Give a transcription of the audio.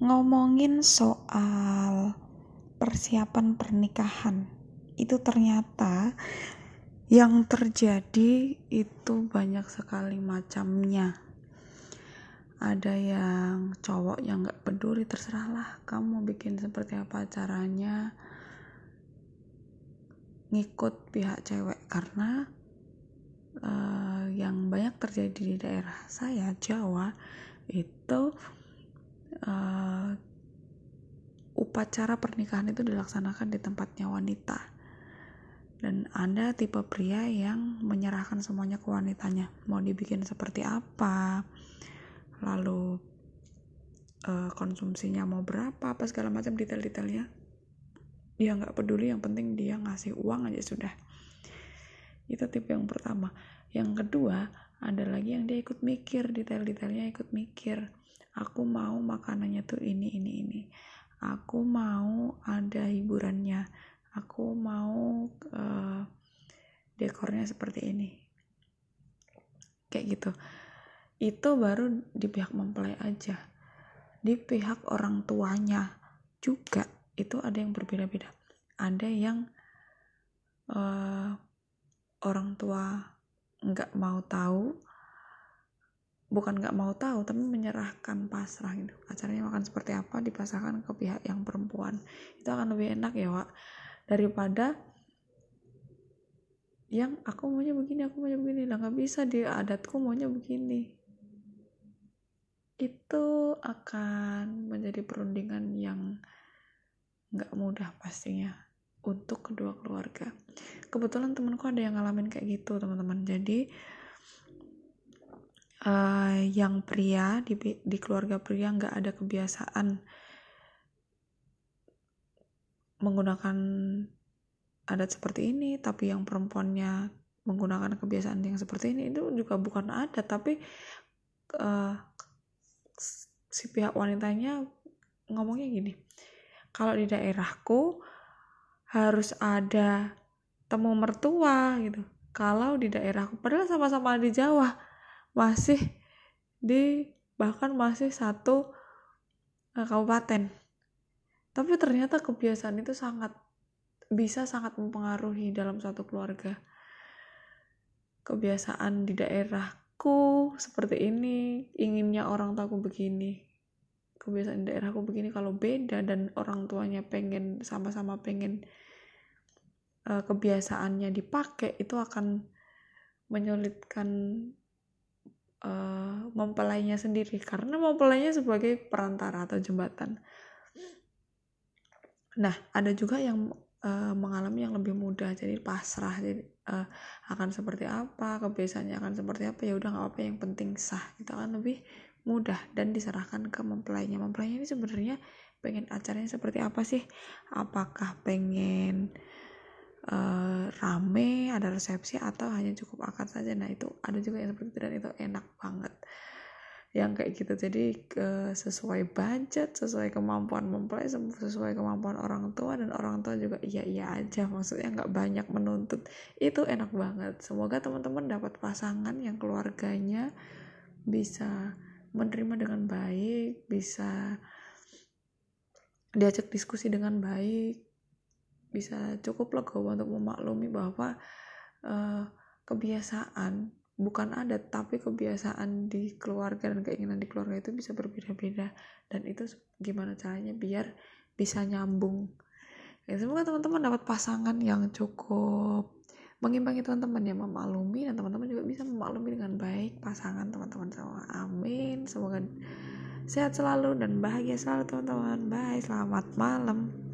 ngomongin soal persiapan pernikahan, itu ternyata yang terjadi itu banyak sekali macamnya. Ada yang cowok yang gak peduli, terserahlah kamu bikin seperti apa caranya, ngikut pihak cewek. Karena yang banyak terjadi di daerah saya, Jawa, itu upacara pernikahan itu dilaksanakan di tempatnya wanita, dan ada tipe pria yang menyerahkan semuanya ke wanitanya, mau dibikin seperti apa, lalu konsumsinya mau berapa, apa segala macam detail-detailnya dia nggak peduli, yang penting dia ngasih uang aja sudah. Itu tipe yang pertama. Yang kedua, ada lagi yang dia ikut mikir detail-detailnya, ikut mikir, aku mau makanannya tuh ini, aku mau ada hiburannya, aku mau dekornya seperti ini, kayak gitu. Itu baru di pihak mempelai aja. Di pihak orang tuanya juga itu ada yang berbeda-beda. Ada yang orang tua nggak mau tahu, bukan nggak mau tahu, tapi menyerahkan, pasrah gitu. Acaranya makan seperti apa dipasahkan ke pihak yang perempuan. Itu akan lebih enak ya, Wak, daripada yang aku maunya begini, lah nggak bisa di adatku maunya begini. Itu akan menjadi perundingan yang nggak mudah pastinya untuk kedua keluarga. Kebetulan temanku ada yang ngalamin kayak gitu, teman-teman. Jadi yang pria di keluarga pria nggak ada kebiasaan menggunakan adat seperti ini, tapi yang perempuannya menggunakan kebiasaan yang seperti ini, itu juga bukan adat, tapi si pihak wanitanya ngomongnya gini, kalau di daerahku harus ada temu mertua gitu, kalau di daerahku, padahal sama-sama di Jawa, masih di, bahkan masih satu kabupaten, tapi ternyata kebiasaan itu bisa sangat mempengaruhi dalam suatu keluarga. Kebiasaan di daerahku seperti ini, inginnya orang tuaku begini, kebiasaan daerahku begini, kalau beda dan orang tuanya pengen sama-sama pengen kebiasaannya dipakai, itu akan menyulitkan mempelainya sendiri, karena mempelainya sebagai perantara atau jembatan. Nah, ada juga yang mengalami yang lebih mudah, jadi pasrah, jadi akan seperti apa, kebiasaannya akan seperti apa, ya udah nggak apa-apa, yang penting sah. Itu akan lebih mudah dan diserahkan ke mempelainya. Ini sebenarnya pengen acaranya seperti apa sih, apakah pengen rame, ada resepsi, atau hanya cukup akad saja. Nah, itu ada juga yang seperti itu, dan itu enak banget yang kayak gitu. Jadi sesuai budget, sesuai kemampuan mempelai, sesuai kemampuan orang tua, dan orang tua juga iya aja, maksudnya nggak banyak menuntut. Itu enak banget. Semoga teman-teman dapat pasangan yang keluarganya bisa menerima dengan baik, bisa diajak diskusi dengan baik, bisa cukup legowo untuk memaklumi bahwa kebiasaan bukan adat, tapi kebiasaan di keluarga dan keinginan di keluarga itu bisa berbeda-beda, dan itu gimana caranya biar bisa nyambung. Ya, semoga teman-teman dapat pasangan yang cukup mengimbangi teman-teman, yang memaklumi, dan teman-teman juga bisa memaklumi dengan baik pasangan teman-teman semua. Amin. Semoga sehat selalu dan bahagia selalu, teman-teman. Bye, selamat malam.